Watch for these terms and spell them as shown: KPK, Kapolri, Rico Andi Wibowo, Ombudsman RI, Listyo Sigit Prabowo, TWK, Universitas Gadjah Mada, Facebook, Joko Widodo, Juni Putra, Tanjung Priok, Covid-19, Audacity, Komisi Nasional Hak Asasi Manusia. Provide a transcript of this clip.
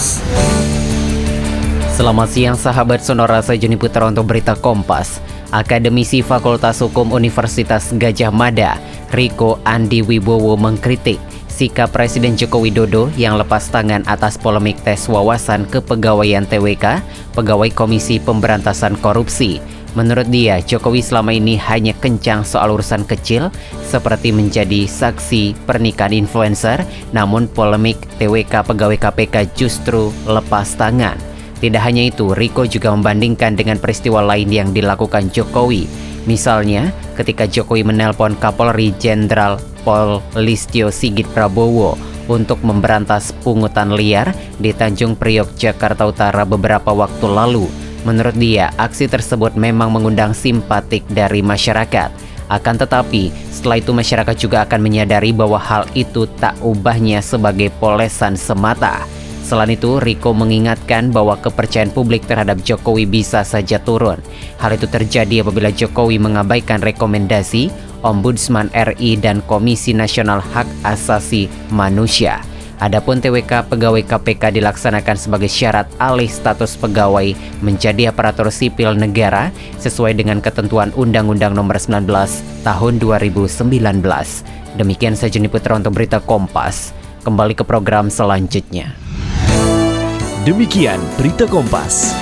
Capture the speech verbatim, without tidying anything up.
Kompas. Selamat siang sahabat Sonora, saya Juni Putra untuk berita Kompas. Akademisi Fakultas Hukum Universitas Gadjah Mada, Rico Andi Wibowo mengkritik sikap Presiden Joko Widodo yang lepas tangan atas polemik tes wawasan kepegawaian T W K, pegawai Komisi Pemberantasan Korupsi. Menurut dia, Jokowi selama ini hanya kencang soal urusan kecil seperti menjadi saksi pernikahan influencer, namun polemik T W K pegawai K P K justru lepas tangan. Tidak hanya itu, Rico juga membandingkan dengan peristiwa lain yang dilakukan Jokowi. Misalnya, ketika Jokowi menelpon Kapolri Jenderal Pol Listyo Sigit Prabowo untuk memberantas pungutan liar di Tanjung Priok, Jakarta Utara beberapa waktu lalu. Menurut dia, aksi tersebut memang mengundang simpatik dari masyarakat. Akan tetapi, setelah itu masyarakat juga akan menyadari bahwa hal itu tak ubahnya sebagai polesan semata. Selain itu, Rico mengingatkan bahwa kepercayaan publik terhadap Jokowi bisa saja turun. Hal itu terjadi apabila Jokowi mengabaikan rekomendasi Ombudsman R I dan Komisi Nasional Hak Asasi Manusia. Adapun T W K pegawai K P K dilaksanakan sebagai syarat alih status pegawai menjadi aparatur sipil negara sesuai dengan ketentuan Undang-Undang Nomor sembilan belas Tahun dua ribu sembilan belas. Demikian saya Juni Putra untuk berita Kompas. Kembali ke program selanjutnya. Demikian berita Kompas.